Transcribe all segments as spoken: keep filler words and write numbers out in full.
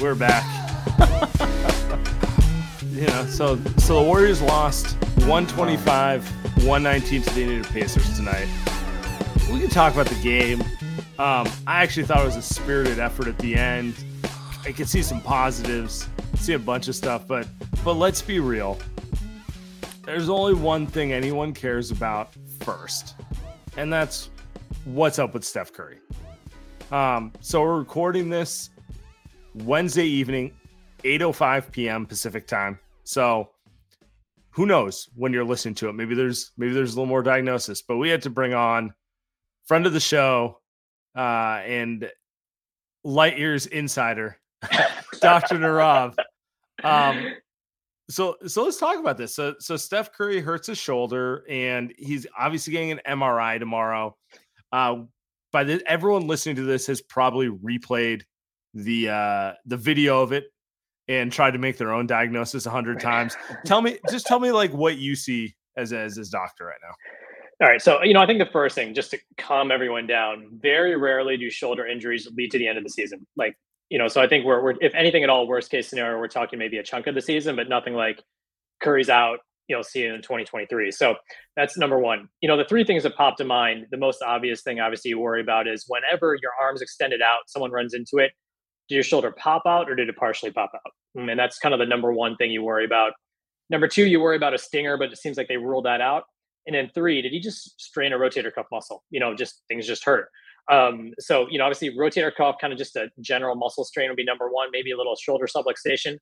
We're back. you know, so so the Warriors lost one twenty-five, one nineteen to the Indiana Pacers tonight. We can talk about the game. Um, I actually thought it was a spirited effort at the end. I could see some positives, see a bunch of stuff, but but let's be real. There's only one thing anyone cares about first, and that's what's up with Steph Curry. Um, so we're recording this Wednesday evening, eight oh five p.m. Pacific time. So who knows when you're listening to it? Maybe there's maybe there's a little more diagnosis, but we had to bring on friend of the show uh, and light years insider, Doctor Nirav. Um, so so let's talk about this. So so Steph Curry hurts his shoulder, and he's obviously getting an M R I tomorrow. Uh, by the everyone listening to this has probably replayed the uh the video of it and tried to make their own diagnosis a hundred times. Tell me, just tell me like what you see as as as doctor right now. All right. So, you know, I think the first thing, just to calm everyone down, very rarely do shoulder injuries lead to the end of the season. Like, you know, so I think we're, we're if anything at all, worst case scenario, we're talking maybe a chunk of the season, but nothing like Curry's out, you know, see it in twenty twenty-three. So that's number one. You know, the three things that pop to mind, the most obvious thing obviously you worry about is whenever your arm's extended out, someone runs into it. Did your shoulder pop out or did it partially pop out? And that's kind of the number one thing you worry about. Number two, you worry about a stinger, but it seems like they ruled that out. And then three, did he just strain a rotator cuff muscle? You know, just things just hurt. Um, so, you know, obviously rotator cuff, kind of just a general muscle strain would be number one, maybe a little shoulder subluxation.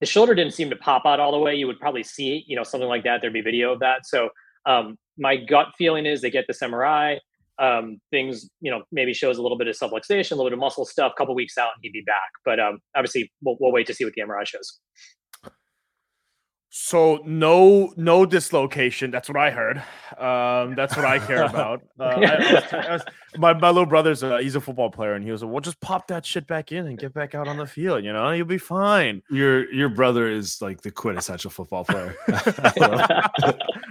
The shoulder didn't seem to pop out all the way. You would probably see, you know, something like that. There'd be video of that. So um, my gut feeling is they get this M R I. Um, things, you know, maybe shows a little bit of subluxation, a little bit of muscle stuff, a couple weeks out and he'd be back. But um, obviously we'll, we'll wait to see what the M R I shows. So no, no dislocation. That's what I heard. Um, that's what I care about. Uh, I was, I was, my, my little brother's a, he's a football player and he was like, well, just pop that shit back in and get back out on the field. You know, you'll be fine. Your, your brother is like the quintessential football player.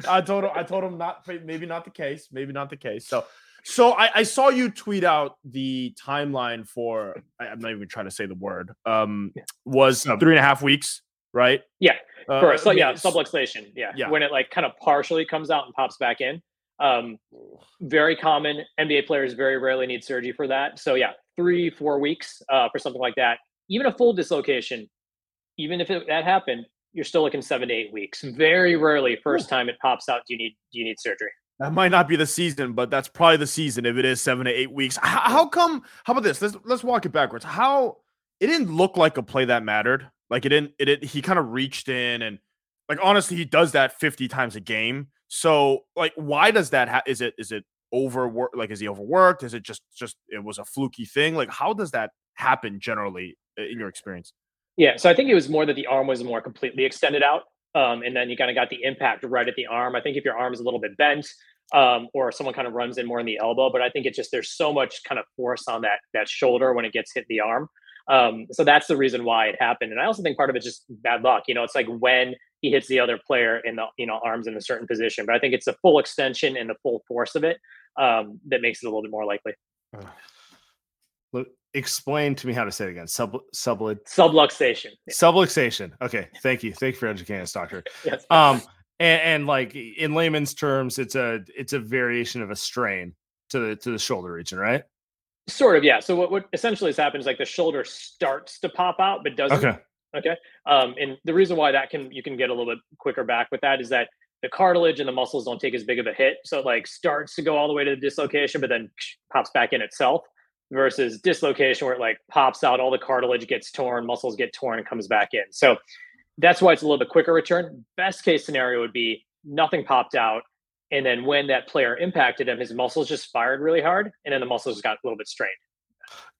I told him, I told him not, maybe not the case, maybe not the case. So, So I, I saw you tweet out the timeline for, I'm not even trying to say the word, um, was three and a half weeks, right? Yeah. Uh, for, so, yeah. Subluxation. Yeah. yeah. When it like kind of partially comes out and pops back in. Um, very common. N B A players very rarely need surgery for that. So yeah, three, four weeks uh, for something like that. Even a full dislocation, even if it, that happened, you're still looking seven to eight weeks. Very rarely, first time it pops out, do you need do you need surgery? That might not be the season, but that's probably the season if it is seven to eight weeks. How, how come? How about this? Let's let's walk it backwards. How it didn't look like a play that mattered. Like it didn't. It, it he kind of reached in and like honestly, he does that fifty times a game. So like, why does that? Ha- is it is it overwork? Like is he overworked? Is it just just it was a fluky thing? Like how does that happen generally in your experience? Yeah, so I think it was more that the arm was more completely extended out. Um, and then you kind of got the impact right at the arm. I think if your arm is a little bit bent um, or someone kind of runs in more in the elbow, but I think it's just there's so much kind of force on that that shoulder when it gets hit the arm. Um, so that's the reason why it happened. And I also think part of it's just bad luck. You know, it's like when he hits the other player in the, you know, arms in a certain position, but I think it's the full extension and the full force of it um, that makes it a little bit more likely. Look, explain to me how to say it again. Sub, sublid, subluxation, yeah. subluxation. Okay. Thank you. Thank you for educating us, doctor. Yes. Um, and, and like in layman's terms, it's a, it's a variation of a strain to the, to the shoulder region, right? Sort of, yeah. So what, what essentially has happened is like the shoulder starts to pop out, but doesn't. Okay. Okay. Um, and the reason why that can you can get a little bit quicker back with that is that the cartilage and the muscles don't take as big of a hit. So it like starts to go all the way to the dislocation, but then pops back in itself. Versus dislocation where it like pops out, all the cartilage gets torn, muscles get torn, and comes back in. So that's why it's a little bit quicker return. Best case scenario would be nothing popped out. And then when that player impacted him, his muscles just fired really hard. And then the muscles got a little bit strained.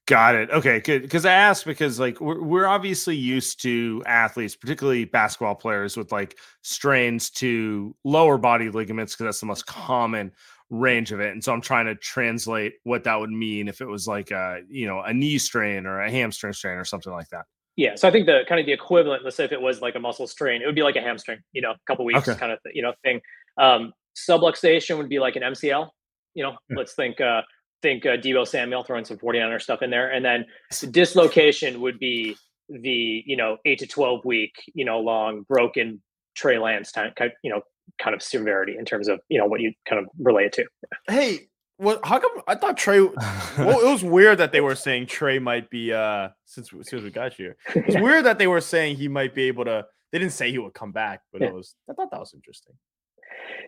Got it. Okay. Good. Because I asked, because like we're, we're obviously used to athletes, particularly basketball players, with like strains to lower body ligaments, because that's the most common range of it. And so I'm trying to translate what that would mean if it was like a, you know, a knee strain or a hamstring strain or something like that. Yeah. So I think the kind of the equivalent, let's say if it was like a muscle strain, it would be like a hamstring, you know, a couple of weeks okay. kind of, you know, thing. Um, Subluxation would be like an M C L, you know, yeah. let's think, uh, think uh, Debo Samuel throwing some forty-niner stuff in there. And then dislocation would be the, you know, eight to twelve week, you know, long broken Trey Lance time, you know, kind of severity in terms of, you know, what you kind of relate it to. Hey, well, how come I thought Trey, well, it was weird that they were saying Trey might be, uh, since, since we got here, it's yeah. weird that they were saying he might be able to, they didn't say he would come back, but yeah. it was, I thought that was interesting.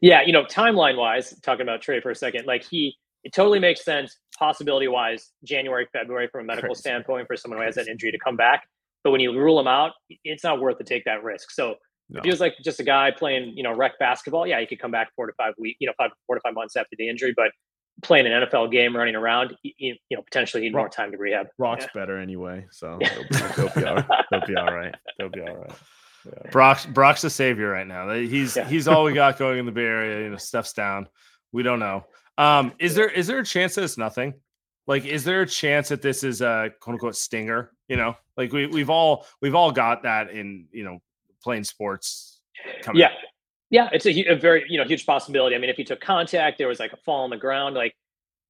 Yeah, you know, timeline wise, talking about Trey for a second, like he, it totally makes sense. Possibility wise, January, February, from a medical Crazy. standpoint for someone who has that injury to come back. But when you rule him out, it's not worth to take that risk. So no. if he was like just a guy playing, you know, rec basketball, yeah, he could come back four to five week, you know, five, four to five months after the injury. But playing an N F L game, running around, you, you know, potentially need Rock, more time to rehab. Rock's yeah. better anyway, so they'll be, they'll be all right. They'll be all right. They'll be all right. Yeah. Brock's Brock's the savior right now. He's yeah. he's all we got going in the Bay Area. You know, stuff's down. We don't know. Um, is there is there a chance that it's nothing? Like, is there a chance that this is a quote unquote stinger? You know, like we we've all we've all got that in, you know, playing sports. Coming yeah, up. yeah, it's a, a very you know huge possibility. I mean, if he took contact, there was like a fall on the ground. Like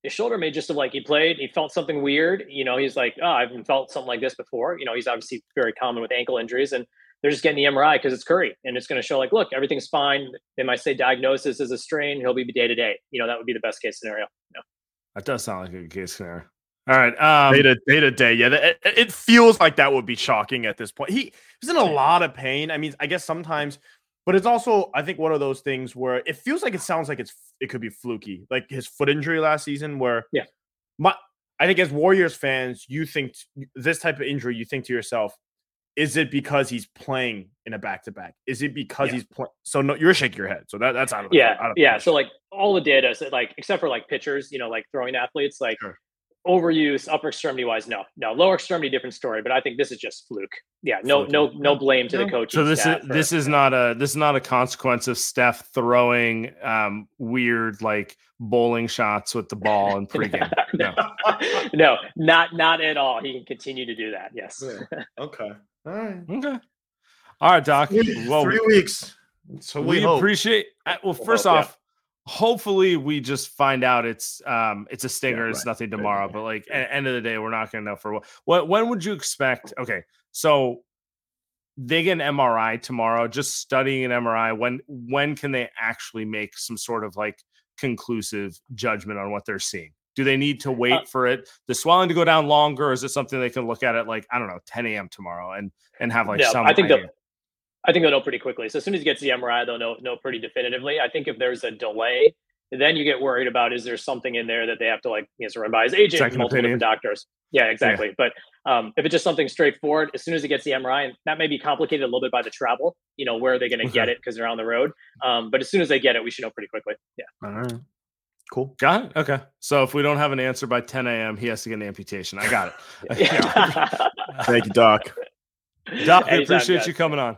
his shoulder may just have like he played, he felt something weird. You know, he's like, oh, I haven't felt something like this before. You know, he's obviously very common with ankle injuries and. They're just getting the M R I because it's Curry and it's going to show like, look, everything's fine. They might say diagnosis is a strain. He'll be day to day. You know, that would be the best case scenario. No. That does sound like a good case scenario. All right. Um, day to day to day. Yeah. It, it feels like that would be shocking at this point. He was in a lot of pain. I mean, I guess sometimes, but it's also, I think one of those things where it feels like, it sounds like it's, it could be fluky. Like his foot injury last season where yeah, my, I think as Warriors fans, you think t- this type of injury, you think to yourself, is it because he's playing in a back-to-back? Is it because yeah. he's playing? So no, you're shaking your head. So that, that's out of the yeah, out of yeah. So like all the data, so like except for like pitchers, you know, like throwing athletes, like sure. overuse upper extremity wise, no, no lower extremity, different story. But I think this is just fluke. Yeah, no, Fluky. no, no blame to no. the coach. So this is or, this is not a this is not a consequence of Steph throwing um, weird like bowling shots with the ball in pregame. no, no, not not at all. He can continue to do that. Yes. Yeah. Okay. All right. Okay. All right, Doc. Three, well, three weeks. So we, we appreciate. Well, first we'll hope, off, yeah. hopefully we just find out it's um it's a stinger. Yeah, right. It's nothing tomorrow. Right. But like at the end of the day, we're not going to know for what. What when would you expect? Okay, so they get an M R I tomorrow. Just studying an M R I. When when can they actually make some sort of like conclusive judgment on what they're seeing? Do they need to wait uh, for it, the swelling to go down longer? Or is it something they can look at at like, I don't know, ten a.m. tomorrow and, and have like no, some I think idea? I think they'll know pretty quickly. So as soon as you get to the M R I, they'll know, know pretty definitively. I think if there's a delay, then you get worried about, is there something in there that they have to like, you know, run by his agent, Second multiple opinion. different doctors. Yeah, exactly. Yeah. But um, if it's just something straightforward, as soon as it gets the M R I, and that may be complicated a little bit by the travel, you know, where are they going to okay. get it because they're on the road. Um, but as soon as they get it, we should know pretty quickly. Yeah. All right. Cool. Got it. Okay. So if we don't have an answer by ten a.m., he has to get an amputation. I got it. Yeah. Thank you, Doc. Doc, I appreciate guys. you coming on.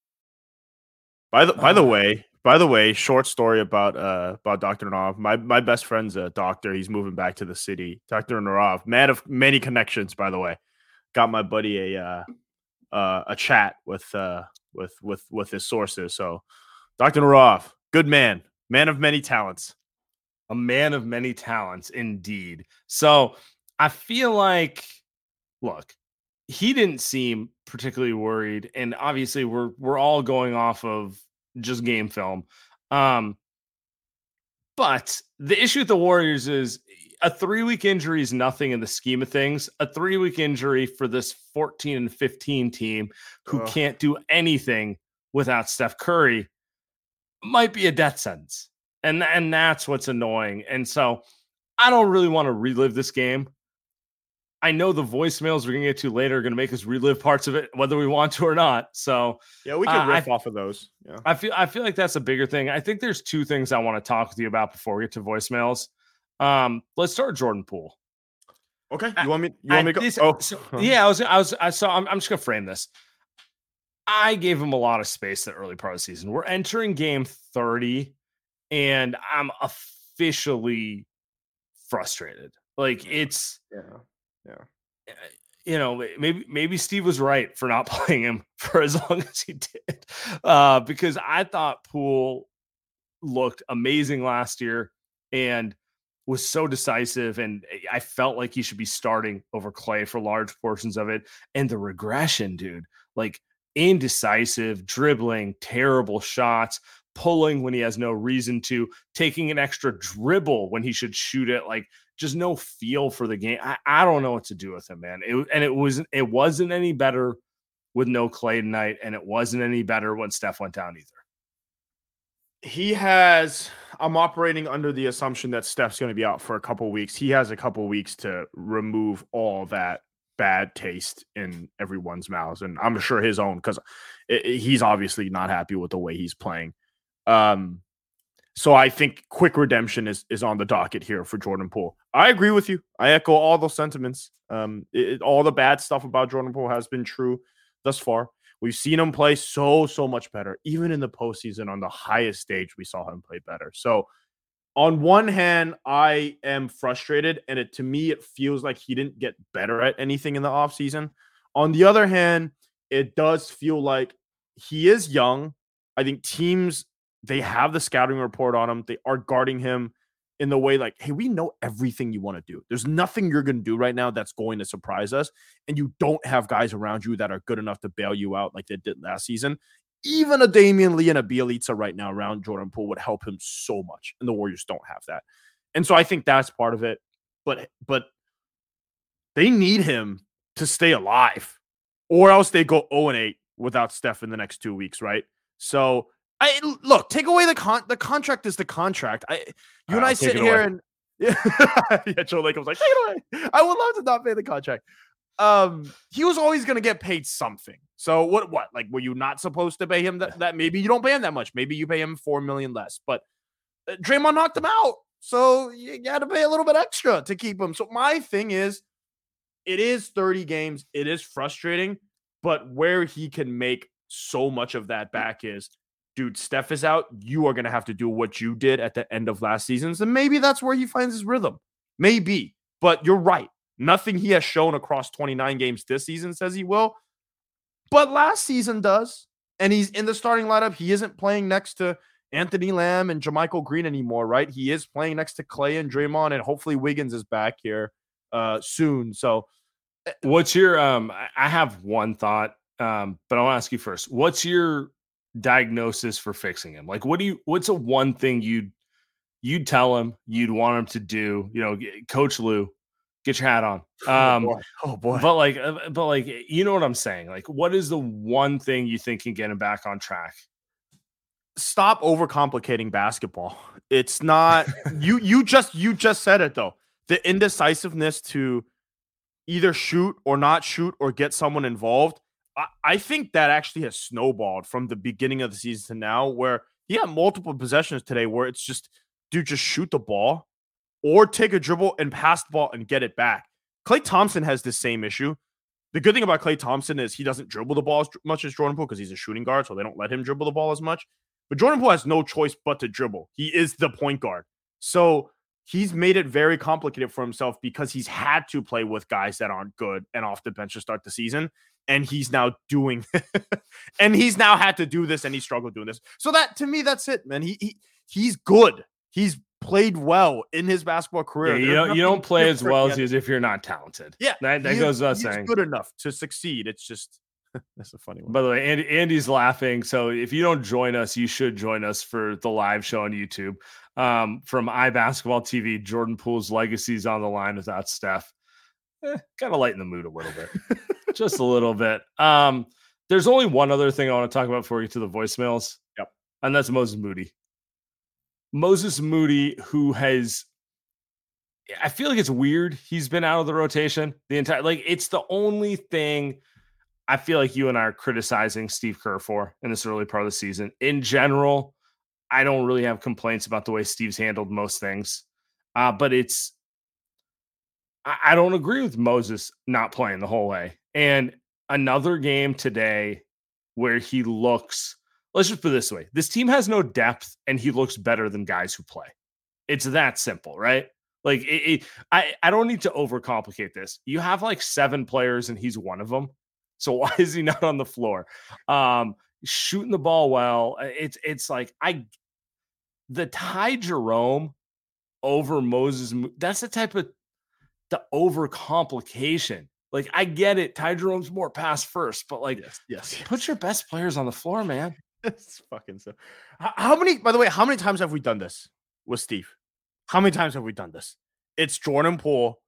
By the by the way, by the way, short story about uh about Doctor Nirav. My my best friend's a doctor. He's moving back to the city. Doctor Nirav, man of many connections. By the way, got my buddy a uh, uh a chat with uh with with with his sources. So, Doctor Nirav, good man, man of many talents, a man of many talents indeed. So I feel like, look, he didn't seem particularly worried, and obviously we're we're all going off of just game film. Um, but the issue with the Warriors is a three-week injury is nothing in the scheme of things. A three-week injury for this fourteen and fifteen team who oh. can't do anything without Steph Curry might be a death sentence, and and that's what's annoying. And so I don't really want to relive this game. I know the voicemails we're going to get to later are going to make us relive parts of it, whether we want to or not. So yeah, we can uh, riff I, off of those. Yeah. I feel, I feel like that's a bigger thing. I think there's two things I want to talk with you about before we get to voicemails. Um, let's start Jordan Poole. Okay. You want me, you I, want me to go? This, oh. so, yeah. I was, I was, I saw, I'm, I'm just going to frame this. I gave him a lot of space the early part of the season. We're entering game thirty and I'm officially frustrated. Like it's, yeah. Yeah, you know, maybe maybe Steve was right for not playing him for as long as he did, uh, because I thought Poole looked amazing last year and was so decisive, and I felt like he should be starting over Klay for large portions of it. And the regression, dude, like indecisive, dribbling, terrible shots, pulling when he has no reason to, taking an extra dribble when he should shoot it, like just no feel for the game. I, I don't know what to do with him, man. It, and it wasn't it wasn't any better with no Klay tonight, and it wasn't any better when Steph went down either. He has – I'm operating under the assumption that Steph's going to be out for a couple weeks. He has a couple weeks to remove all that bad taste in everyone's mouths, and I'm sure his own, because he's obviously not happy with the way he's playing. Um, so I think quick redemption is, is on the docket here for Jordan Poole. I agree with you. I echo all those sentiments. Um, it, all the bad stuff about Jordan Poole has been true thus far. We've seen him play so, so much better, even in the postseason on the highest stage, we saw him play better. So on one hand, I am frustrated, and it, to me, it feels like he didn't get better at anything in the offseason. On the other hand, it does feel like he is young. I think teams, they have the scouting report on him. They are guarding him in the way like, hey, we know everything you want to do. There's nothing you're going to do right now that's going to surprise us. And you don't have guys around you that are good enough to bail you out like they did last season. Even a Damian Lee and a Bielitsa right now around Jordan Poole would help him so much. And the Warriors don't have that. And so I think that's part of it. But but they need him to stay alive, or else they go oh and eight without Steph in the next two weeks, right? So I, look, take away the con- the contract is the contract. I, you uh, and I sit here away. and yeah, Joe Lacob's like, take it away. I would love to not pay the contract. um, he was always going to get paid something. So what, what, like, were you not supposed to pay him that, that? Maybe you don't pay him that much. Maybe you pay him four million dollars less, but Draymond knocked him out. So you, you had to pay a little bit extra to keep him. So my thing is, it is thirty games. It is frustrating, but where he can make so much of that back is, dude, Steph is out. You are going to have to do what you did at the end of last season. So maybe that's where he finds his rhythm. Maybe, but you're right. Nothing he has shown across twenty-nine games this season says he will, but last season does. And he's in the starting lineup. He isn't playing next to Anthony Lamb and Jermichael Green anymore, right? He is playing next to Klay and Draymond, and hopefully Wiggins is back here uh, soon. So what's your, um, I have one thought, um, but I'll ask you first, what's your diagnosis for fixing him? Like, what do you, what's a one thing you'd, you'd tell him you'd want him to do? You know, Coach Lou, get your hat on. Um, oh boy. Oh boy. But like, but like, you know what I'm saying? Like, what is the one thing you think can get him back on track? Stop overcomplicating basketball. It's not you, you just, you just said it though. The indecisiveness to either shoot or not shoot or get someone involved. I, I think that actually has snowballed from the beginning of the season to now, where he had multiple possessions today where it's just, dude, just shoot the ball or take a dribble and pass the ball and get it back. Klay Thompson has the same issue. The good thing about Klay Thompson is he doesn't dribble the ball as much as Jordan Poole because he's a shooting guard, so they don't let him dribble the ball as much. But Jordan Poole has no choice but to dribble. He is the point guard. So he's made it very complicated for himself because he's had to play with guys that aren't good and off the bench to start the season. And he's now doing, and he's now had to do this, and he struggled doing this. So that, to me, that's it, man. He, he he's good. He's played well in his basketball career. Yeah, you don't, you don't play as well as if you're not talented. Yeah, that, that goes without saying. He's good enough to succeed. It's just, that's a funny one. By the way, Andy, Andy's laughing. So if you don't join us, you should join us for the live show on YouTube. Um, from iBasketball T V, Jordan Poole's legacy's on the line without Steph. Eh, kind of lighten the mood a little bit. Just a little bit. Um, there's only one other thing I want to talk about before we get to the voicemails. Yep. And that's Moses Moody. Moses Moody, who has, I feel like it's weird. He's been out of the rotation the entire, like, it's the only thing I feel like you and I are criticizing Steve Kerr for in this early part of the season. In general, I don't really have complaints about the way Steve's handled most things, uh, but it's, I, I don't agree with Moses not playing the whole way. And another game today where he looks, let's just put it this way. This team has no depth, and he looks better than guys who play. It's that simple, right? Like, it, it, I, I don't need to overcomplicate this. You have like seven players and he's one of them. So why is he not on the floor? Um, shooting the ball well. It's, it's like, I, the Ty Jerome over Moses, that's the type of the overcomplication. Like, I get it. Ty Jerome's more pass first, but like, yes, yes, yes. Put your best players on the floor, man. It's fucking so. How, how many, by the way, how many times have we done this with Steve? How many times have we done this? It's Jordan Poole,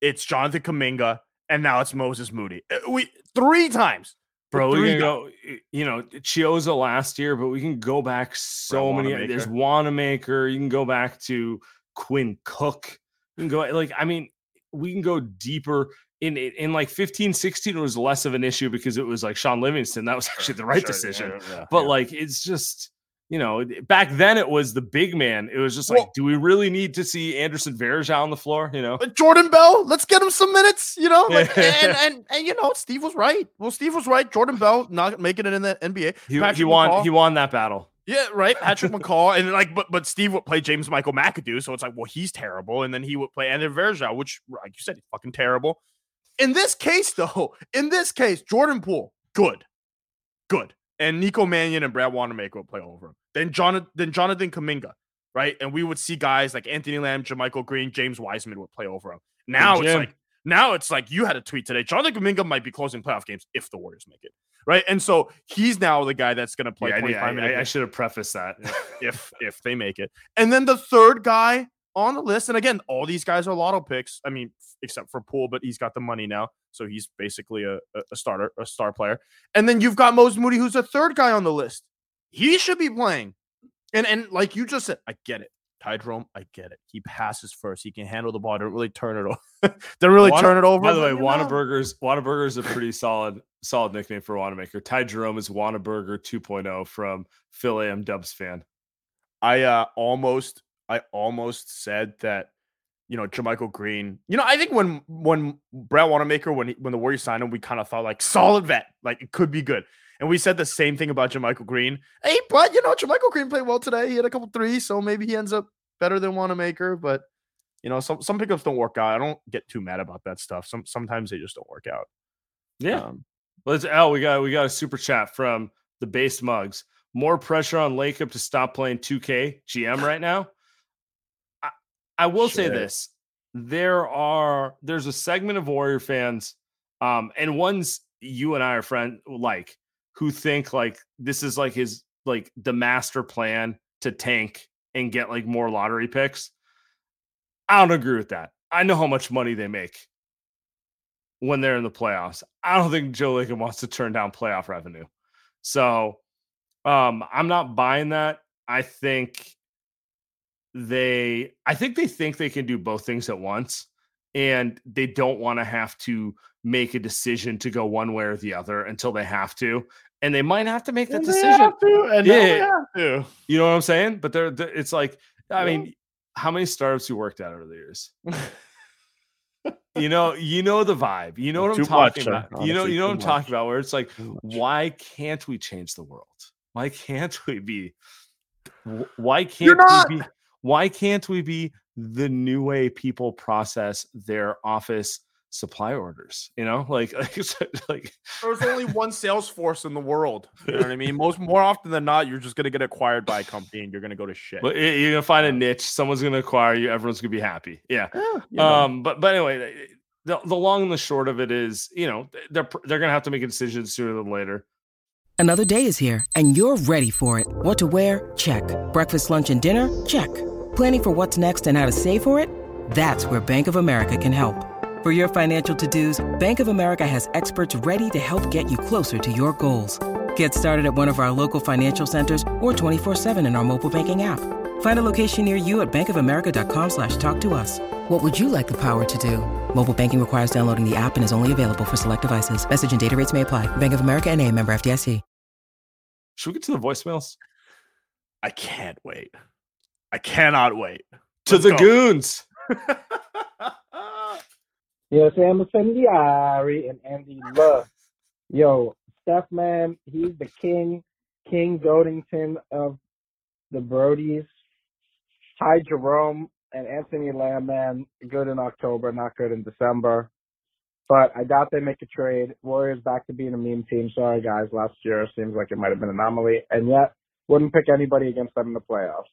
it's Jonathan Kuminga, and now it's Moses Moody. We three times, bro. Three we can go, you know, Chioza last year, but we can go back so Brent many. Wanamaker. There's Wanamaker. You can go back to Quinn Cook. You can go, like, I mean, we can go deeper. In, in like fifteen, sixteen, it was less of an issue because it was like Sean Livingston. That was actually the right sure, decision. Yeah, yeah, but yeah. Like, it's just, you know, back then it was the big man. It was just well, like, do we really need to see Anderson Varejao on the floor? You know, but Jordan Bell, let's get him some minutes, you know, like, and, and, and, and, you know, Steve was right. Well, Steve was right. Jordan Bell not making it in the N B A. He, he won. McCall. He won that battle. Yeah, right. Patrick McCall. And like, but, but Steve would play James Michael McAdoo. So it's like, well, he's terrible. And then he would play Anderson Varejao, which, like you said, he's fucking terrible. In this case, though, in this case, Jordan Poole, good, good. And Nico Mannion and Brent Wanamaker would play over him. Then Jonathan, then Jonathan Kuminga, right? And we would see guys like Anthony Lamb, Jermichael Green, James Wiseman would play over him. Now it's like, now it's like you had a tweet today. Jonathan Kuminga might be closing playoff games if the Warriors make it, right? And so he's now the guy that's going to play yeah, twenty-five I, I, minutes. I, I should have prefaced that. if if they make it. And then the third guy on the list, and again, all these guys are lotto picks. I mean, except for Poole, but he's got the money now, so he's basically a, a starter, a star player. And then you've got Moses Moody, who's the third guy on the list. He should be playing. And and like you just said, I get it. Ty Jerome, I get it. He passes first. He can handle the ball. Don't really turn it over. Don't really Wanna, turn it over. By the way, Wanaburger's Wanaburger's a pretty solid solid nickname for Wanamaker. Ty Jerome is Wanaburger two point oh from Phil A M Dubs fan. I uh, almost I almost said that, you know, Jermichael Green. You know, I think when when Brent Wanamaker, when he, when the Warriors signed him, we kind of thought like solid vet, like it could be good. And we said the same thing about Jermichael Green. Hey, but, you know, Jermichael Green played well today. He had a couple threes, so maybe he ends up better than Wanamaker. But, you know, some, some pickups don't work out. I don't get too mad about that stuff. Some Sometimes they just don't work out. Yeah. Um, Let's Al, we got we got a super chat from the Base Mugs. More pressure on Lacob to stop playing two K G M right now. I, I will sure. say this. There are there's a segment of Warrior fans, um, and ones you and I are friend like, who think like this is like his, like the master plan to tank and get like more lottery picks. I don't agree with that. I know how much money they make when they're in the playoffs. I don't think Joe Lacob wants to turn down playoff revenue. So um, I'm not buying that. I think they, I think they think they can do both things at once, and they don't want to have to make a decision to go one way or the other until they have to, and they might have to make that and decision. They have to, and yeah. they have to. You know what I'm saying? But they're, they're it's like, I yeah. mean, how many startups you worked at over the years? you know, you know the vibe. You know what too I'm talking much, about. Honestly, you know, you know what I'm much. talking about. Where it's like, why can't we change the world? Why can't we be? Why can't we be? Why can't we be the new way people process their office supply orders? You know, like, like, like there's only one Salesforce in the world. You know what I mean? Most more often than not, you're just gonna get acquired by a company and you're gonna go to shit. But you're gonna find a niche. Someone's gonna acquire you. Everyone's gonna be happy. Yeah. yeah you know. Um. But but anyway, the the long and the short of it is, you know, they're they're gonna have to make a decision sooner than later. Another day is here, and you're ready for it. What to wear? Check. Breakfast, lunch, and dinner? Check. Planning for what's next and how to save for it? That's where Bank of America can help. For your financial to-dos, Bank of America has experts ready to help get you closer to your goals. Get started at one of our local financial centers or twenty-four seven in our mobile banking app. Find a location near you at bankofamerica.com slash talk to us. What would you like the power to do? Mobile banking requires downloading the app and is only available for select devices. Message and data rates may apply. Bank of America N A, member F D I C. Should we get to the voicemails? I can't wait. I cannot wait. To Let's the go. Goons. Yo, Sam Ascendiari and Andy Love. Yo, Steph, man, he's the king, King Godington of the Brodies. Ty Jerome and Anthony Lamb, man, good in October, not good in December. But I doubt they make a trade. Warriors back to being a meme team. Sorry, guys, last year seems like it might have been an anomaly. And yet, wouldn't pick anybody against them in the playoffs.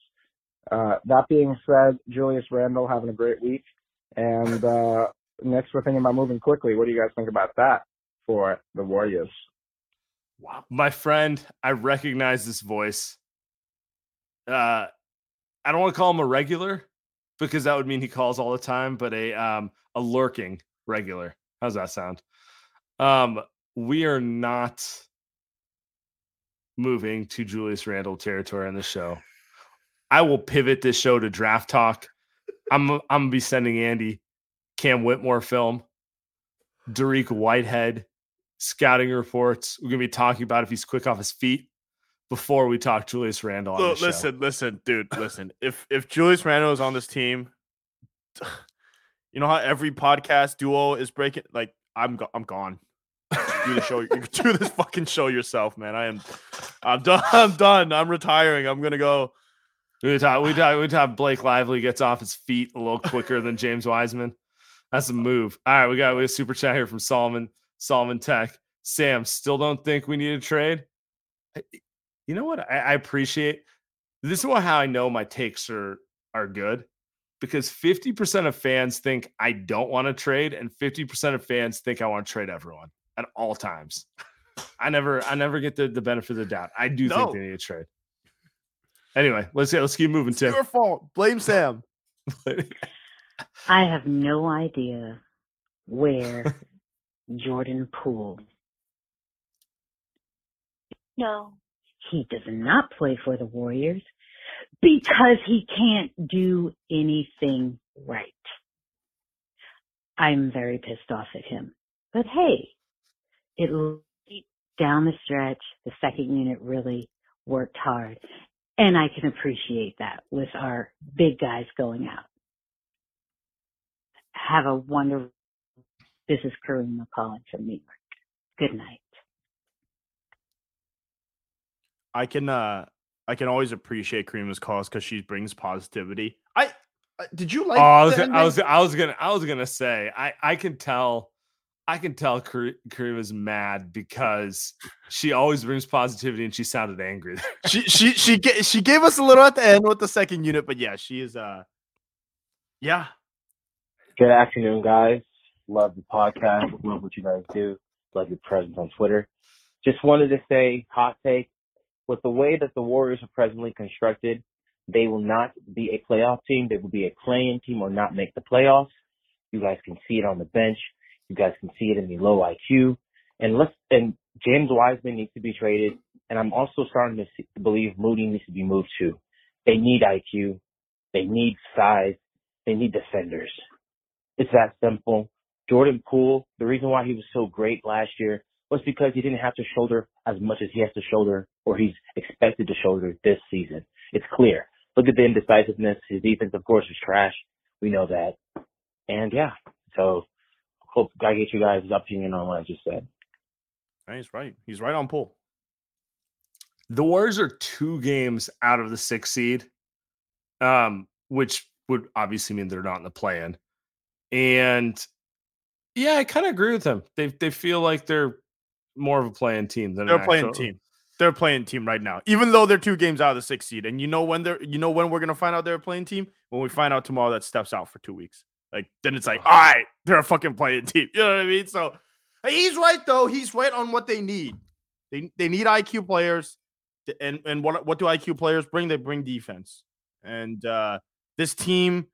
Uh, that being said, Julius Randle having a great week. And uh, next, we're thinking about moving quickly. What do you guys think about that for the Warriors? Wow. My friend, I recognize this voice. Uh, I don't want to call him a regular because that would mean he calls all the time, but a, um, a lurking regular. How's that sound? Um, we are not moving to Julius Randle territory on the show. I will pivot this show to draft talk. I'm I'm gonna be sending Andy Cam Whitmore film, Dariq Whitehead scouting reports. We're gonna be talking about if he's quick off his feet before we talk Julius Randle. On Look, listen, show. listen, dude, listen. If if Julius Randle is on this team, you know how every podcast duo is breaking. Like I'm go- I'm gone. do the show. You can do this fucking show yourself, man. I am. I'm done. I'm done. I'm retiring. I'm gonna go. We talk, we talk, we talk Blake Lively gets off his feet a little quicker than James Wiseman. That's a move. All right, we got we got a super chat here from Solomon, Solomon Tech. Sam, still don't think we need a trade? I, you know what? I, I appreciate this is how I know my takes are are good, because fifty percent of fans think I don't want to trade, and fifty percent of fans think I want to trade everyone at all times. I never I never get the, the benefit of the doubt. I do no. think they need a trade. Anyway, let's let's keep moving, Tim. It's your fault. Blame Sam. I have no idea where Jordan Poole. No, he does not play for the Warriors. because he can't do anything right. I'm very pissed off at him. But hey, it down the stretch, the second unit really worked hard. And I can appreciate that with our big guys going out. Have a wonderful, this is Karima calling from New York. Good night. I can uh, I can always appreciate Karima's calls because she brings positivity. I did you like? Oh, I was gonna, I was I was gonna I was gonna say I, I can tell I can tell Karima's mad because she always brings positivity and she sounded angry. she she she she gave us a little at the end with the second unit, but yeah, she is uh yeah. Good afternoon, guys. Love the podcast. Love what you guys do. Love your presence on Twitter. Just wanted to say, hot take. With the way that the Warriors are presently constructed, they will not be a playoff team. They will be a play-in team or not make the playoffs. You guys can see it on the bench. You guys can see it in the low I Q. And let's and James Wiseman needs to be traded. And I'm also starting to, see, to believe Moody needs to be moved too. They need I Q. They need size. They need defenders. It's that simple. Jordan Poole, the reason why he was so great last year was because he didn't have to shoulder as much as he has to shoulder or he's expected to shoulder this season. It's clear. Look at the indecisiveness. His defense, of course, is trash. We know that. And, yeah, so hope I get you guys' opinion on what I just said. He's right. He's right on Poole. The Warriors are two games out of the sixth seed, um, which would obviously mean they're not in the play-in. And, yeah, I kind of agree with them. They they feel like they're more of a play-in team than they're playing team. They're playing team right now, even though they're two games out of the sixth seed. And you know when they're you know when we're gonna find out they're a playing team? When we find out tomorrow that Steph's out for two weeks. Like then it's like, all right, they're a fucking playing team. You know what I mean? So he's right though. He's right on what they need. They they need I Q players, and and what what do I Q players bring? They bring defense. And uh, this team.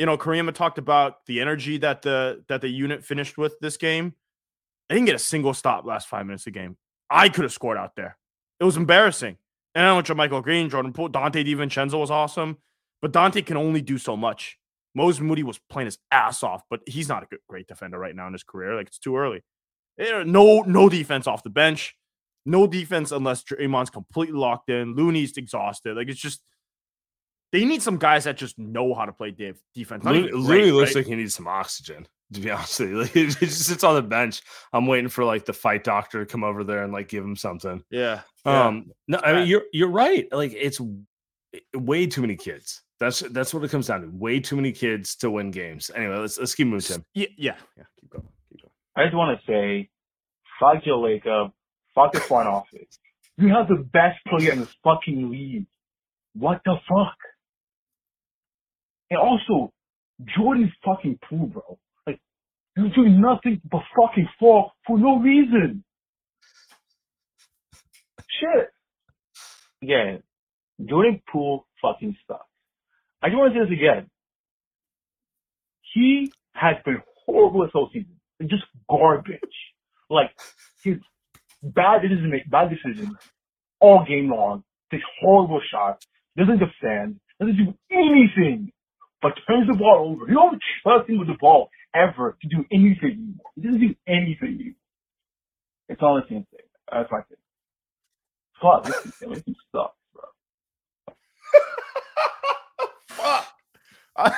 You know, Karima talked about the energy that the that the unit finished with this game. They didn't get a single stop last five minutes of the game. I could have scored out there. It was embarrassing. And I know Jermichael Green, Jordan Poole, Dante DiVincenzo was awesome. But Dante can only do so much. Moses Moody was playing his ass off, but he's not a good, great defender right now in his career. Like, it's too early. No, no defense off the bench. No defense unless Draymond's completely locked in. Looney's exhausted. Like, it's just... They need some guys that just know how to play def- defense. Looney right? looks like he needs some oxygen, to be honest with you. Like, he just sits on the bench. I'm waiting for, like, the fight doctor to come over there and, like, give him something. Yeah. Um. Yeah. No, I mean, you're you're right. Like, it's way too many kids. That's that's what it comes down to. Way too many kids to win games. Anyway, let's let's keep moving, Tim. Yeah, yeah. Yeah. Keep going. Keep going. I just want to say, fuck Joe Lacob. Fuck the front office. You have the best player in this fucking league. What the fuck? And also, Jordan fucking Poole, bro. Like, you do nothing but fucking fall for no reason. Shit. Again, Jordan Poole fucking sucks. I just want to say this again. He has been horrible this whole season. Just garbage. Like, his bad decisions, bad decisions all game long. Takes horrible shots. Doesn't defend. Doesn't do anything. But turns the ball over. You don't trust him with the ball ever to do anything anymore. He doesn't do anything anymore. It's all the same thing. That's my thing. Fuck, this thing sucks, bro. Fuck.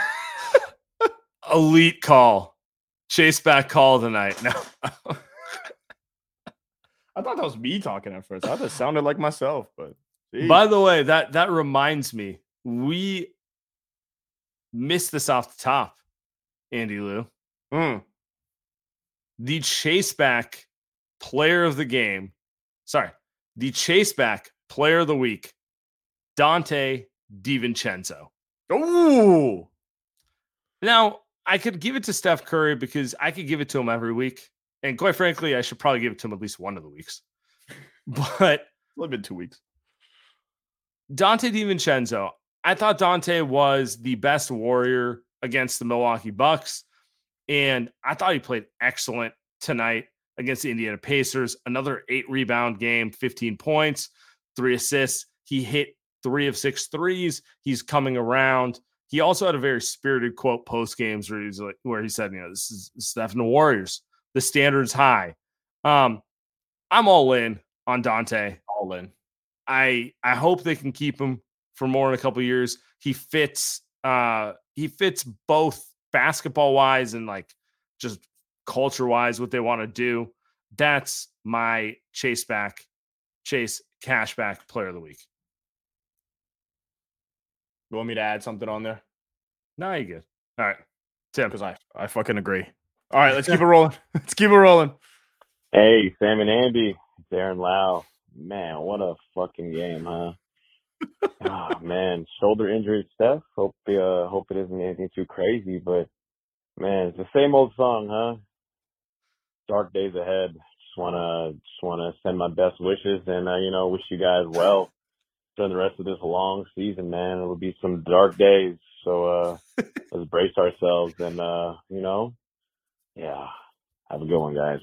Elite call. Chase back call tonight. No. I thought that was me talking at first. I just sounded like myself. But geez. By the way, that, that reminds me. We... Missed this off the top, Andy Lou. Mm. The chase back player of the game. Sorry. The chase back player of the week. Dante DiVincenzo. Ooh. Now, I could give it to Steph Curry because I could give it to him every week. And quite frankly, I should probably give it to him at least one of the weeks. But a little bit two weeks. Dante DiVincenzo. I thought Dante was the best Warrior against the Milwaukee Bucks, and I thought he played excellent tonight against the Indiana Pacers. Another eight-rebound game, fifteen points, three assists. He hit three of six threes. He's coming around. He also had a very spirited quote post games where he was like, where he said, you know, this is Steph and the Warriors. The standard's high. Um, I'm all in on Dante. All in. I I hope they can keep him for more than a couple of years. He fits. Uh, he fits both basketball wise and like just culture wise what they want to do. That's my chase back, chase cash back player of the week. You want me to add something on there? No, you're good. All right, Tim, because I I fucking agree. All right, let's keep it rolling. Let's keep it rolling. Hey, Sam and Andy, Darren Lau. Man, what a fucking game, huh? Oh, man, shoulder injury stuff. Hope uh, hope it isn't anything too crazy, but man, it's the same old song, huh? Dark days ahead. Just wanna just wanna send my best wishes, and uh, you know, wish you guys well during the rest of this long season, man. It will be some dark days, so uh, let's brace ourselves, and uh, you know, yeah, have a good one, guys.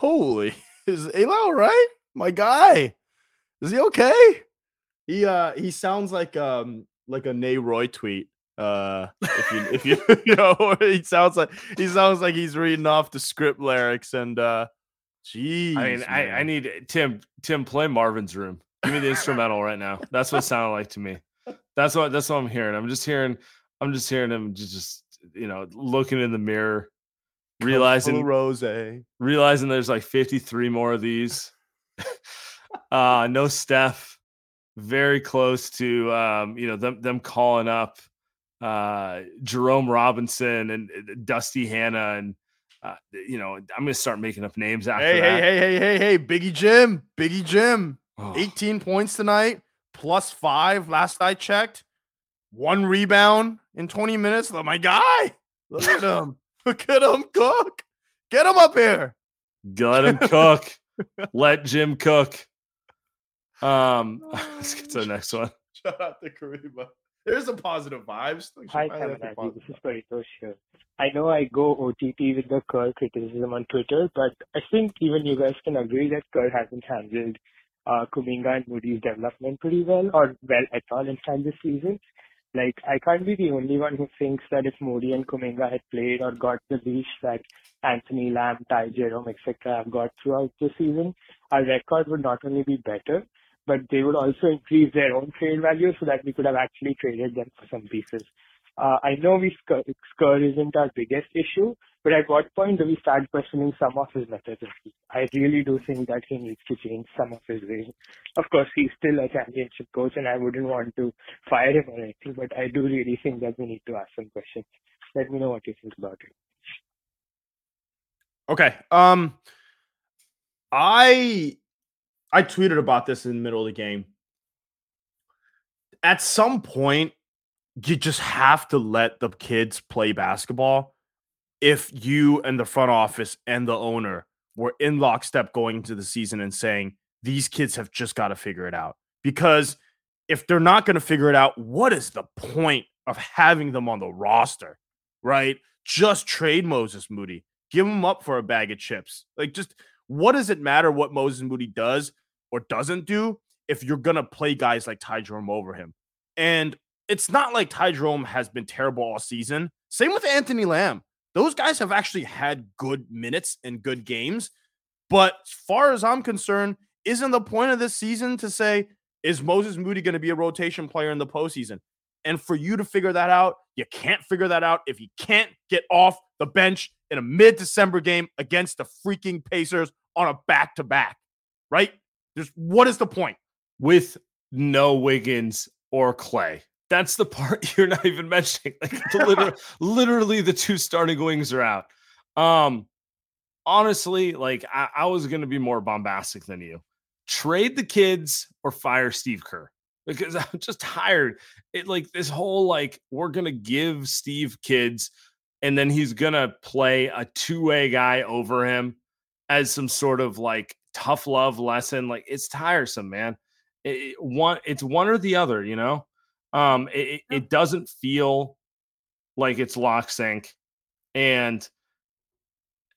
Holy. Is Alo all right? My guy. Is he okay? He uh he sounds like um like a Nay Roy tweet. Uh if you if you you know, he sounds like he sounds like he's reading off the script lyrics, and uh geez. I mean, I, I need Tim Tim play Marvin's Room. Give me the instrumental right now. That's what it sounded like to me. That's what that's what I'm hearing. I'm just hearing I'm just hearing him just, just you know, looking in the mirror. Realizing Rose. Realizing there's like fifty-three more of these. uh no Steph. Very close to um, you know, them them calling up uh Jerome Robinson and Dusty Hanna, and uh, you know, I'm gonna start making up names after hey, that. Hey, hey, hey, hey, hey, Biggie Jim, Biggie Jim, oh. eighteen points tonight, plus five last I checked, one rebound in twenty minutes. Oh, my guy, look at him. Get him, cook. Get him up here. Let him cook. Let Jim cook. Um, let's get to the next one. Shout out to Kariba. There's a positive vibes. Hi, Kaminati. This is Paritosh. I know I go O T T with the Kerr criticism on Twitter, but I think even you guys can agree that Kerr hasn't handled uh, Kuminga and Moody's development pretty well, or well at all in time this season. Like, I can't be the only one who thinks that if Moody and Kuminga had played or got the leash that Anthony Lamb, Ty Jerome, et cetera have got throughout the season, our record would not only be better, but they would also increase their own trade value so that we could have actually traded them for some pieces. Uh, I know we Kerr isn't our biggest issue, but at what point do we start questioning some of his methods? I really do think that he needs to change some of his ways. Of course, he's still a championship coach, and I wouldn't want to fire him or anything, but I do really think that we need to ask some questions. Let me know what you think about it. Okay. Um, I I tweeted about this in the middle of the game. At some point, you just have to let the kids play basketball. If you and the front office and the owner were in lockstep going into the season and saying, these kids have just got to figure it out. Because if they're not going to figure it out, what is the point of having them on the roster, right? Just trade Moses Moody. Give him up for a bag of chips. Like, just what does it matter what Moses Moody does or doesn't do if you're going to play guys like Ty Jerome over him? And it's not like Ty Jerome has been terrible all season. Same with Anthony Lamb. Those guys have actually had good minutes and good games. But as far as I'm concerned, isn't the point of this season to say, is Moses Moody going to be a rotation player in the postseason? And for you to figure that out, you can't figure that out if he can't get off the bench in a mid-December game against the freaking Pacers on a back-to-back, right? There's, what is the point? With no Wiggins or Klay. That's the part you're not even mentioning. Like, literally, literally the two starting wings are out. Um, honestly, like I, I was going to be more bombastic than you. Trade the kids or fire Steve Kerr, because I'm just tired. It like this whole like we're going to give Steve kids, and then he's going to play a two-way guy over him as some sort of like tough love lesson. Like, it's tiresome, man. It, it, one, it's one or the other, you know. Um, it, it doesn't feel like it's lock sync, and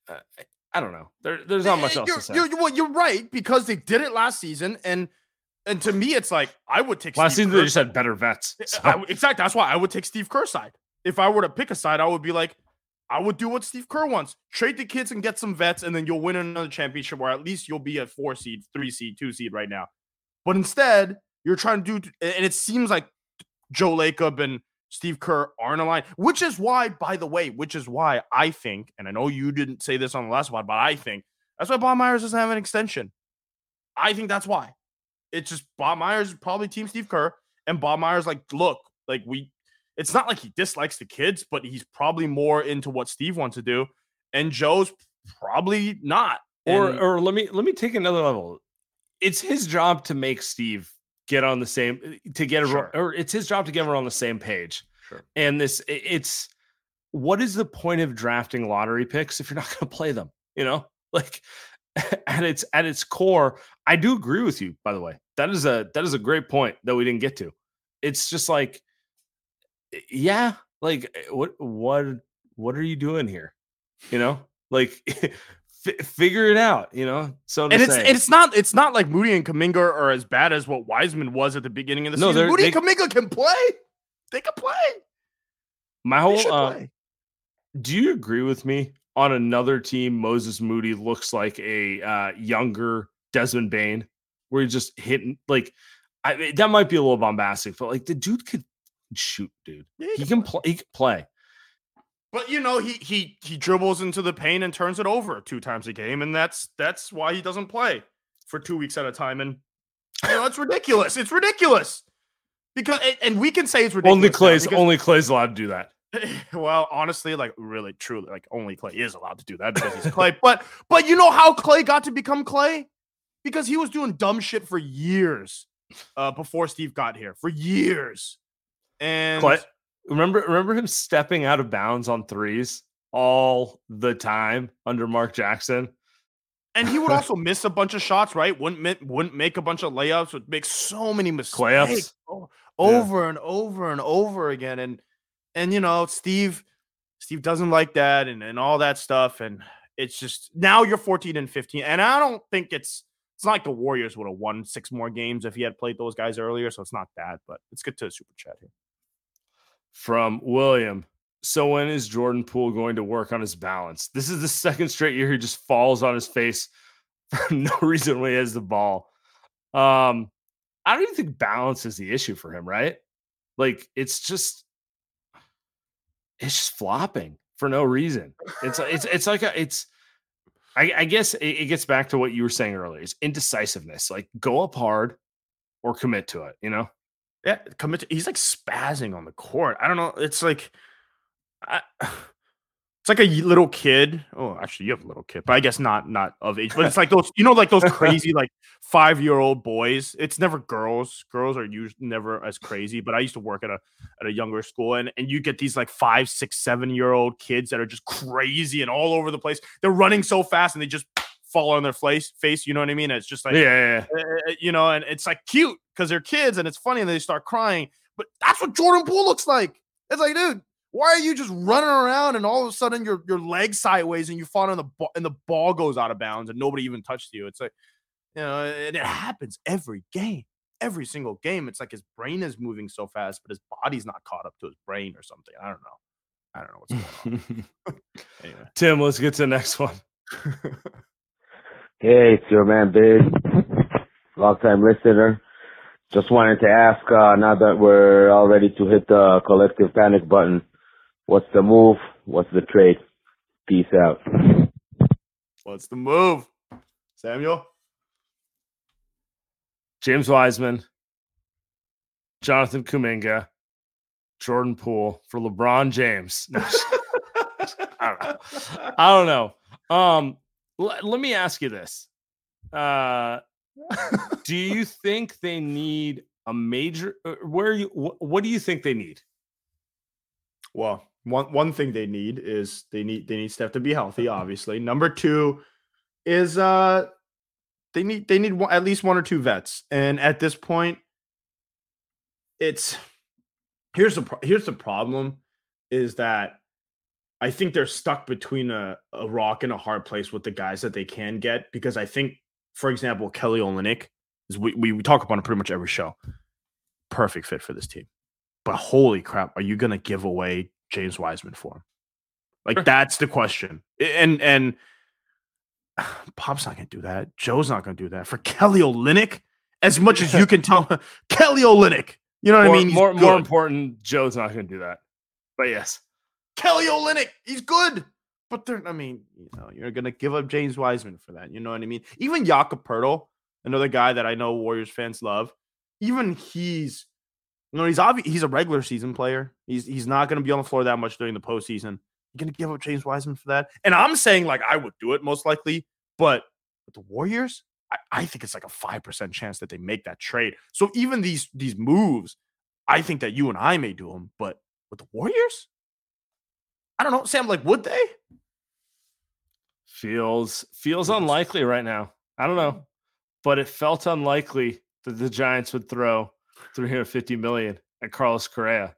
uh, I don't know. There, there's not much else you're, to say. You're, you're right, because they did it last season, and And to me, it's like, I would take Last Steve season Kerr. They just had better vets. So. I, exactly. That's why I would take Steve Kerr's side. If I were to pick a side, I would be like, I would do what Steve Kerr wants. Trade the kids and get some vets, and then you'll win another championship, or at least you'll be a four seed, three seed, two seed right now. But instead, you're trying to do, and it seems like Joe Lacob and Steve Kerr aren't aligned, which is why, by the way, which is why I think, and I know you didn't say this on the last pod, but I think that's why Bob Myers doesn't have an extension. I think that's why. It's just Bob Myers is probably team Steve Kerr, and Bob Myers like, look, like we. It's not like he dislikes the kids, but he's probably more into what Steve wants to do, and Joe's probably not. Or, and, or let me let me take another level. It's his job to make Steve get on the same to get, sure. or it's his job to get her on the same page. Sure. And this, it's what is the point of drafting lottery picks if you're not going to play them? You know, like at its at its core, I do agree with you. By the way, that is a that is a great point that we didn't get to. It's just like. Yeah, like what, what, what are you doing here? You know, like f- figure it out. You know, so to and it's say. And it's not it's not like Moody and Kuminga are as bad as what Wiseman was at the beginning of the no, season. Moody they, and Kuminga can play. They can play. My whole. Uh, play. Do you agree with me on another team? Moses Moody looks like a uh, younger Desmond Bane, where he's just hitting like I, that might be a little bombastic, but like the dude could. Shoot, dude. Yeah, he, he can play. play. He can play. But you know, he he he dribbles into the paint and turns it over two times a game, and that's that's why he doesn't play for two weeks at a time. And you know, it's ridiculous. It's ridiculous because and we can say it's ridiculous. Only Clay's because, only Clay's allowed to do that. Well, honestly, like really, truly, like only Clay is allowed to do that because he's Clay. But but you know how Clay got to become Clay? Because he was doing dumb shit for years uh, before Steve got here. For years. And Clay, remember, remember him stepping out of bounds on threes all the time under Mark Jackson, and he would also miss a bunch of shots. Right? Wouldn't wouldn't make a bunch of layups. Would make so many mistakes over, over yeah. and over and over again. And and you know, Steve Steve doesn't like that, and, and all that stuff. And it's just now you're fourteen and fifteen, and I don't think it's. It's not like the Warriors would have won six more games if he had played those guys earlier, so it's not that. But let's get to a super chat here. From William. So when is Jordan Poole going to work on his balance? This is the second straight year he just falls on his face for no reason when he has the ball. Um, I don't even think balance is the issue for him, right? Like it's just it's just flopping for no reason. It's it's it's like a it's I, I guess it gets back to what you were saying earlier. It's indecisiveness. Like, go up hard or commit to it, you know? Yeah, commit. To, he's, like, spazzing on the court. I don't know. It's like I, it's like a little kid. Oh, actually, you have a little kid. But I guess not not of age. But it's like those, you know, like those crazy, like, five-year-old boys. It's never girls. Girls are usually never as crazy. But I used to work at a at a younger school. And, and you get these, like, five, six, seven-year-old kids that are just crazy and all over the place. They're running so fast, and they just fall on their face. face you know what I mean? And it's just like, yeah, yeah, yeah. You know, and it's, like, cute. Because they're kids and it's funny and they start crying, but that's what Jordan Poole looks like. It's like, dude, why are you just running around and all of a sudden your your leg sideways and you fall on the ball and the ball goes out of bounds and nobody even touched you? It's like, you know, and it happens every game, every single game. It's like his brain is moving so fast, but his body's not caught up to his brain or something. I don't know. I don't know what's going on. Anyway. Tim, let's get to the next one. Hey, it's your man, Big, long time listener. Just wanted to ask, uh, now that we're all ready to hit the collective panic button, what's the move? What's the trade? Peace out. What's the move? Samuel? James Wiseman, Jonathan Kuminga, Jordan Poole for LeBron James. I don't know. I don't know. Um, l- let me ask you this. Uh, do you think they need a major where are you wh- what do you think they need? Well, one one thing they need is they need they need Steph to be healthy, obviously. Number two is uh they need they need one, at least one or two vets. And at this point it's here's the pro- here's the problem is that I think they're stuck between a, a rock and a hard place with the guys that they can get because I think for example, Kelly Olynyk is we, we talk about it pretty much every show. Perfect fit for this team. But holy crap, are you going to give away James Wiseman for him? Like, sure. That's the question. And and Pop's not going to do that. Joe's not going to do that. For Kelly Olynyk, as much as you can tell, Kelly Olynyk. You know what more, I mean? He's more good. More important, Joe's not going to do that. But yes, Kelly Olynyk, he's good. But they're, I mean, you know, you're going to give up James Wiseman for that. You know what I mean? Even Jakob Poeltl, another guy that I know Warriors fans love. Even he's, you know, he's obvi- he's a regular season player. He's he's not going to be on the floor that much during the postseason. You're going to give up James Wiseman for that? And I'm saying, like, I would do it most likely. But with the Warriors, I, I think it's like a five percent chance that they make that trade. So even these these moves, I think that you and I may do them. But with the Warriors? I don't know, Sam, like, would they? Feels feels unlikely right now. I don't know. But it felt unlikely that the Giants would throw three hundred fifty million dollars at Carlos Correa.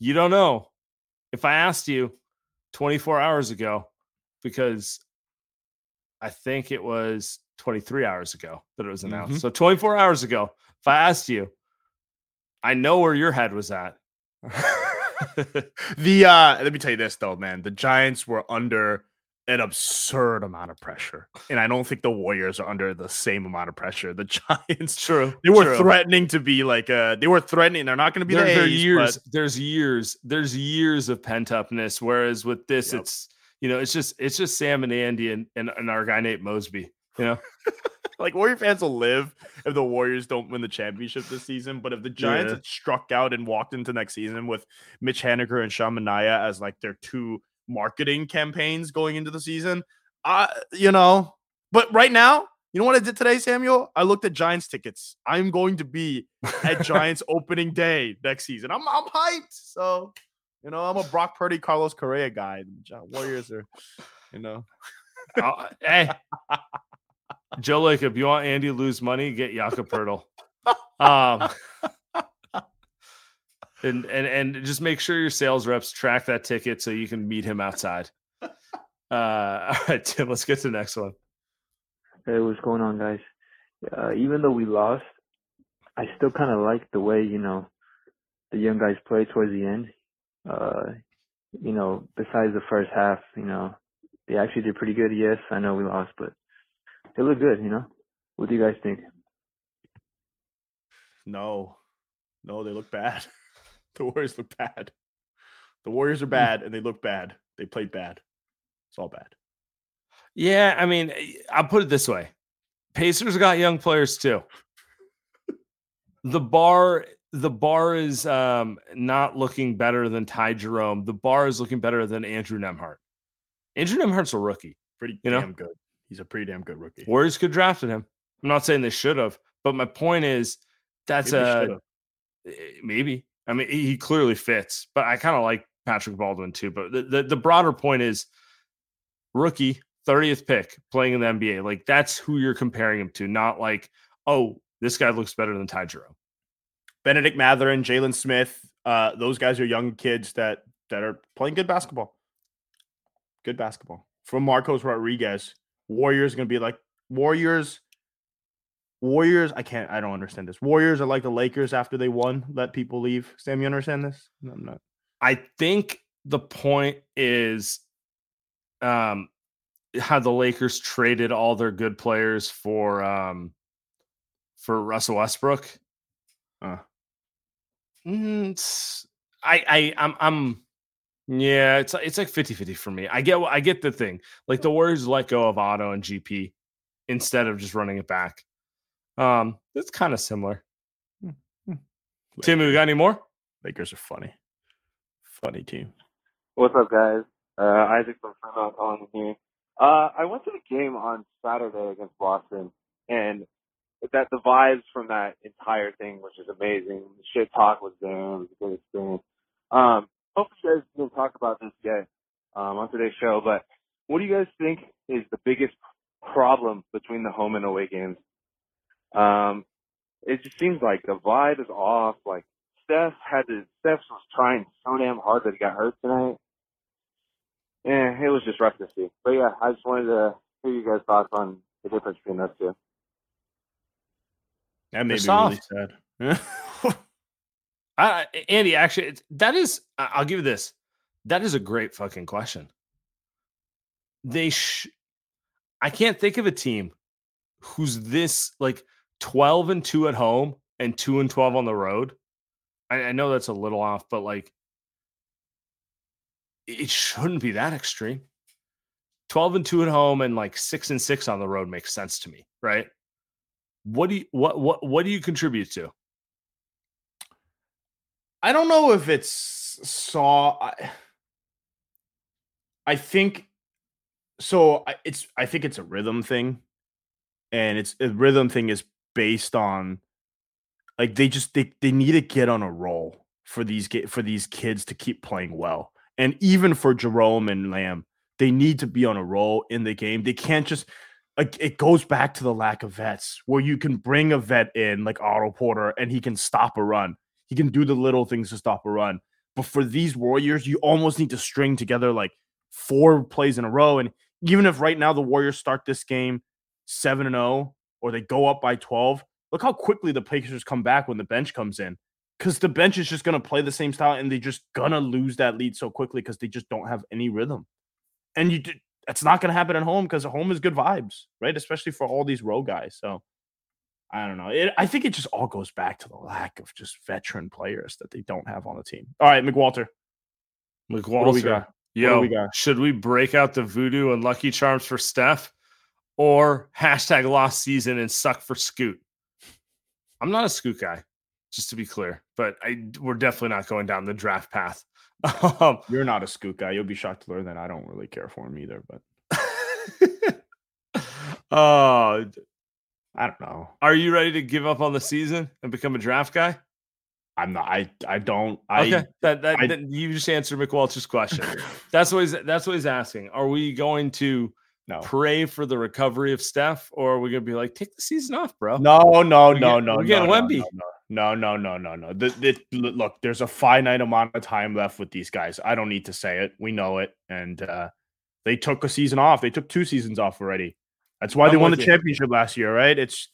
You don't know. If I asked you twenty-four hours ago, because I think it was twenty-three hours ago that it was announced. Mm-hmm. So twenty-four hours ago, if I asked you, I know where your head was at. the uh, let me tell you this, though, man. The Giants were under an absurd amount of pressure. And I don't think the Warriors are under the same amount of pressure. The Giants, true, they were true. threatening to be like, uh, they were threatening. They're not going to be there. The there A's, years, but... There's years, there's years of pent upness. Whereas with this, yep. it's, you know, it's just, it's just Sam and Andy and, and, and our guy, Nate Mosby, you know, like Warrior fans will live if the Warriors don't win the championship this season. But if the Giants yeah. had struck out and walked into next season with Mitch Haniger and Sean Manaea as like their two marketing campaigns going into the season, uh you know, but right now, you know what I did today, Samuel? I looked at Giants tickets. I'm going to be at Giants opening day next season. I'm I'm hyped. So, you know, I'm a Brock Purdy, Carlos Correa guy. Warriors are, you know. uh, hey, Joe Lacob, you want Andy to lose money? Get Jakob Poeltl. Um, And, and and just make sure your sales reps track that ticket so you can meet him outside. Uh, all right, Tim, let's get to the next one. Hey, what's going on, guys? Uh, even though we lost, I still kind of like the way, you know, the young guys played towards the end. Uh, you know, besides the first half, you know, they actually did pretty good. Yes, I know we lost, but they look good, you know? What do you guys think? No. No, they look bad. The Warriors look bad. The Warriors are bad, and they look bad. They played bad. It's all bad. Yeah, I mean, I'll put it this way. Pacers got young players, too. The bar the bar is um, not looking better than Ty Jerome. The bar is looking better than Andrew Nembhard. Andrew Nembhard's a rookie. Pretty you damn know? good. He's a pretty damn good rookie. Warriors could draft him. I'm not saying they should have, but my point is that's maybe a – maybe. I mean, he clearly fits, but I kind of like Patrick Baldwin too. But the, the, the broader point is rookie, thirtieth pick, playing in the N B A. Like, that's who you're comparing him to, not like, oh, this guy looks better than Ty Jerome. Benedict Mathurin, Jalen Smith, uh, those guys are young kids that that are playing good basketball. Good basketball. From Marcos Rodriguez, Warriors going to be like, Warriors... Warriors, I can't, I don't understand this. Warriors are like the Lakers after they won, let people leave. Sam, you understand this? No, I'm not. I think the point is um, how the Lakers traded all their good players for um, for Russell Westbrook. Uh, mm, I, I, I'm, I'm, yeah, it's it's like fifty-fifty for me. I get, I get the thing. Like, the Warriors let go of Otto and G P instead of just running it back. Um, it's kind of similar. Timmy, we got any more? Lakers are funny. Funny team. What's up, guys? Uh, Isaac from Fremont calling here. Uh, I went to the game on Saturday against Boston, and that the vibes from that entire thing was just amazing. The shit talk was there. It was a good experience. Um, hopefully you guys didn't talk about this yet um, on today's show, but what do you guys think is the biggest problem between the home and away games? Um, it just seems like the vibe is off. Like, Steph had to, Steph was trying so damn hard that he got hurt tonight. Yeah, it was just rough to see. But yeah, I just wanted to hear you guys' thoughts on the difference between those two. That made me really sad. I, Andy, actually, it's, that is, I'll give you this. That is a great fucking question. They, sh- I can't think of a team who's this like twelve and two at home and two and twelve on the road. I, I know that's a little off, but like, it shouldn't be that extreme. twelve and two at home and like six and six on the road makes sense to me, right? What do you, what, what, what do you contribute to? I don't know if it's saw. I, I think so. I, it's I think it's a rhythm thing, and it's a rhythm thing is based on like they just they, they need to get on a roll for these for these kids to keep playing well, and even for Jerome and Lamb, they need to be on a roll in the game. They can't just. It goes back to the lack of vets where you can bring a vet in like Otto Porter and he can stop a run. He can do the little things to stop a run. But for these Warriors, you almost need to string together like four plays in a row. And even if right now the Warriors start this game seven and oh or they go up by twelve, look how quickly the Pacers come back when the bench comes in. Because the bench is just going to play the same style and they're just going to lose that lead so quickly because they just don't have any rhythm. And you did. It's not going to happen at home because home is good vibes, right? Especially for all these road guys. So I don't know. It, I think it just all goes back to the lack of just veteran players that they don't have on the team. All right, McWalter. McWalter. What do we got? Yo, we got? Should we break out the voodoo and Lucky Charms for Steph or hashtag lost season and suck for Scoot? I'm not a Scoot guy, just to be clear, but I, we're definitely not going down the draft path. Um, You're not a Scoot guy. You'll be shocked to learn that I don't really care for him either. But oh, I don't know. Are you ready to give up on the season and become a draft guy? I'm not. I I don't. I, okay, that that I, you just answered McWalter's question. That's what he's that's what he's asking. Are we going to no. pray for the recovery of Steph, or are we going to be like take the season off, bro? No, no, we no, get, no. We're getting no, Wemby. No, no, no. No, no, no, no, no. The, the, look, there's a finite amount of time left with these guys. I don't need to say it. We know it. And uh, they took a season off. They took two seasons off already. That's why I'm they won the you. championship last year, right? It's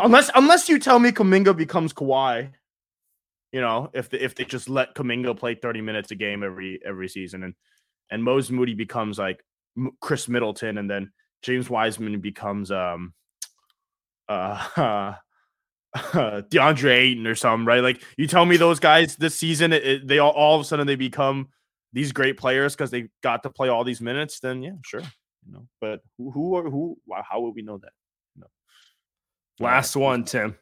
unless unless you tell me Kuminga becomes Kawhi, you know, if the, if they just let Kuminga play thirty minutes a game every every season, and and Moses Moody becomes like Chris Middleton, and then James Wiseman becomes um uh. Uh, DeAndre Ayton or something, right? Like you tell me those guys this season, it, it, they all, all of a sudden they become these great players because they got to play all these minutes. Then yeah, sure, you know. But who, who are who? How would we know that? No. Last one, Tim.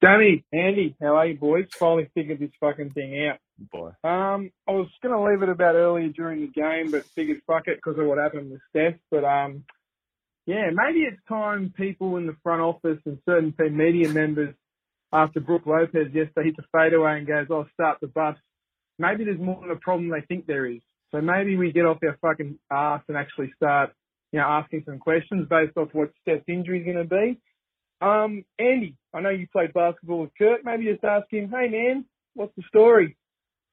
Danny, Andy, how are you boys? Finally figured this fucking thing out. Boy, um, I was gonna leave it about earlier during the game, but figured fuck it because of what happened with Steph. But um. Yeah, maybe it's time people in the front office and certain media members after Brooke Lopez yesterday hit the fadeaway and goes, I'll start the bus. Maybe there's more than a problem they think there is. So maybe we get off our fucking ass and actually start, you know, asking some questions based off what Steph's injury is going to be. Um, Andy, I know you played basketball with Kurt. Maybe just ask him, hey, man, what's the story?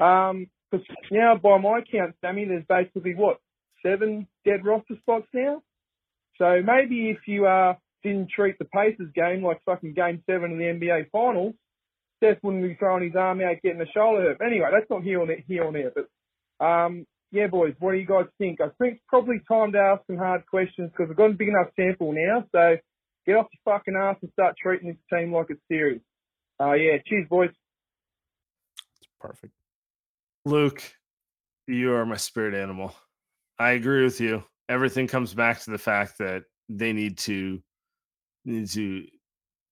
Um, because now, by my count, Sammy, there's basically, what, seven dead roster spots now? So maybe if you uh, didn't treat the Pacers game like fucking game seven of the N B A Finals, Steph wouldn't be throwing his arm out getting a shoulder hurt. But anyway, that's not here on it, here on there. But um, yeah, boys, what do you guys think? I think it's probably time to ask some hard questions because we've got a big enough sample now. So get off your fucking ass and start treating this team like it's serious. Uh, yeah, cheers, boys. That's perfect. Luke, you are my spirit animal. I agree with you. Everything comes back to the fact that they need to need to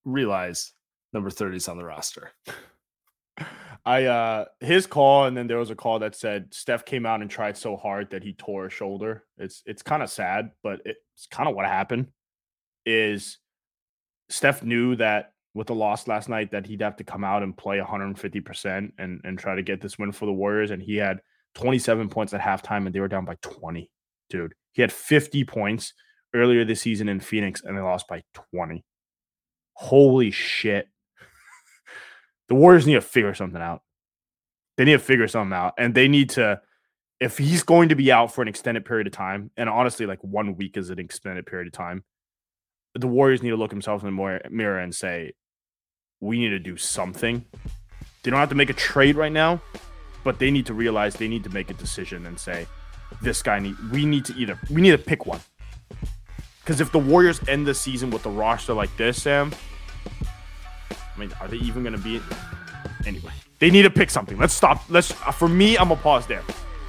realize number thirty is on the roster. I uh, his call, and then there was a call that said Steph came out and tried so hard that he tore his shoulder. It's it's kind of sad, but it's kind of what happened. Is Steph knew that with the loss last night that he'd have to come out and play one hundred fifty percent and and try to get this win for the Warriors, and he had twenty-seven points at halftime, and they were down by twenty. Dude, he had fifty points earlier this season in Phoenix, and they lost by twenty. Holy shit. The Warriors need to figure something out. They need to figure something out, and they need to – if he's going to be out for an extended period of time, and honestly, like one week is an extended period of time, the Warriors need to look themselves in the mirror and say, we need to do something. They don't have to make a trade right now, but they need to realize they need to make a decision and say, this guy need we need to either we need to pick one. Because if the Warriors end the season with a roster like this, Sam, I mean, are they even going to be anyway? They need to pick something. Let's stop. Let's for me, I'm gonna pause there.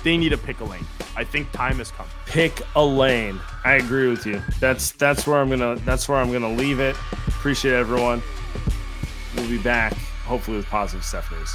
They need to pick a lane. I think time has come. Pick a lane. I agree with you. That's that's where I'm gonna that's where I'm gonna leave it. Appreciate everyone. We'll be back hopefully with positive Steph news.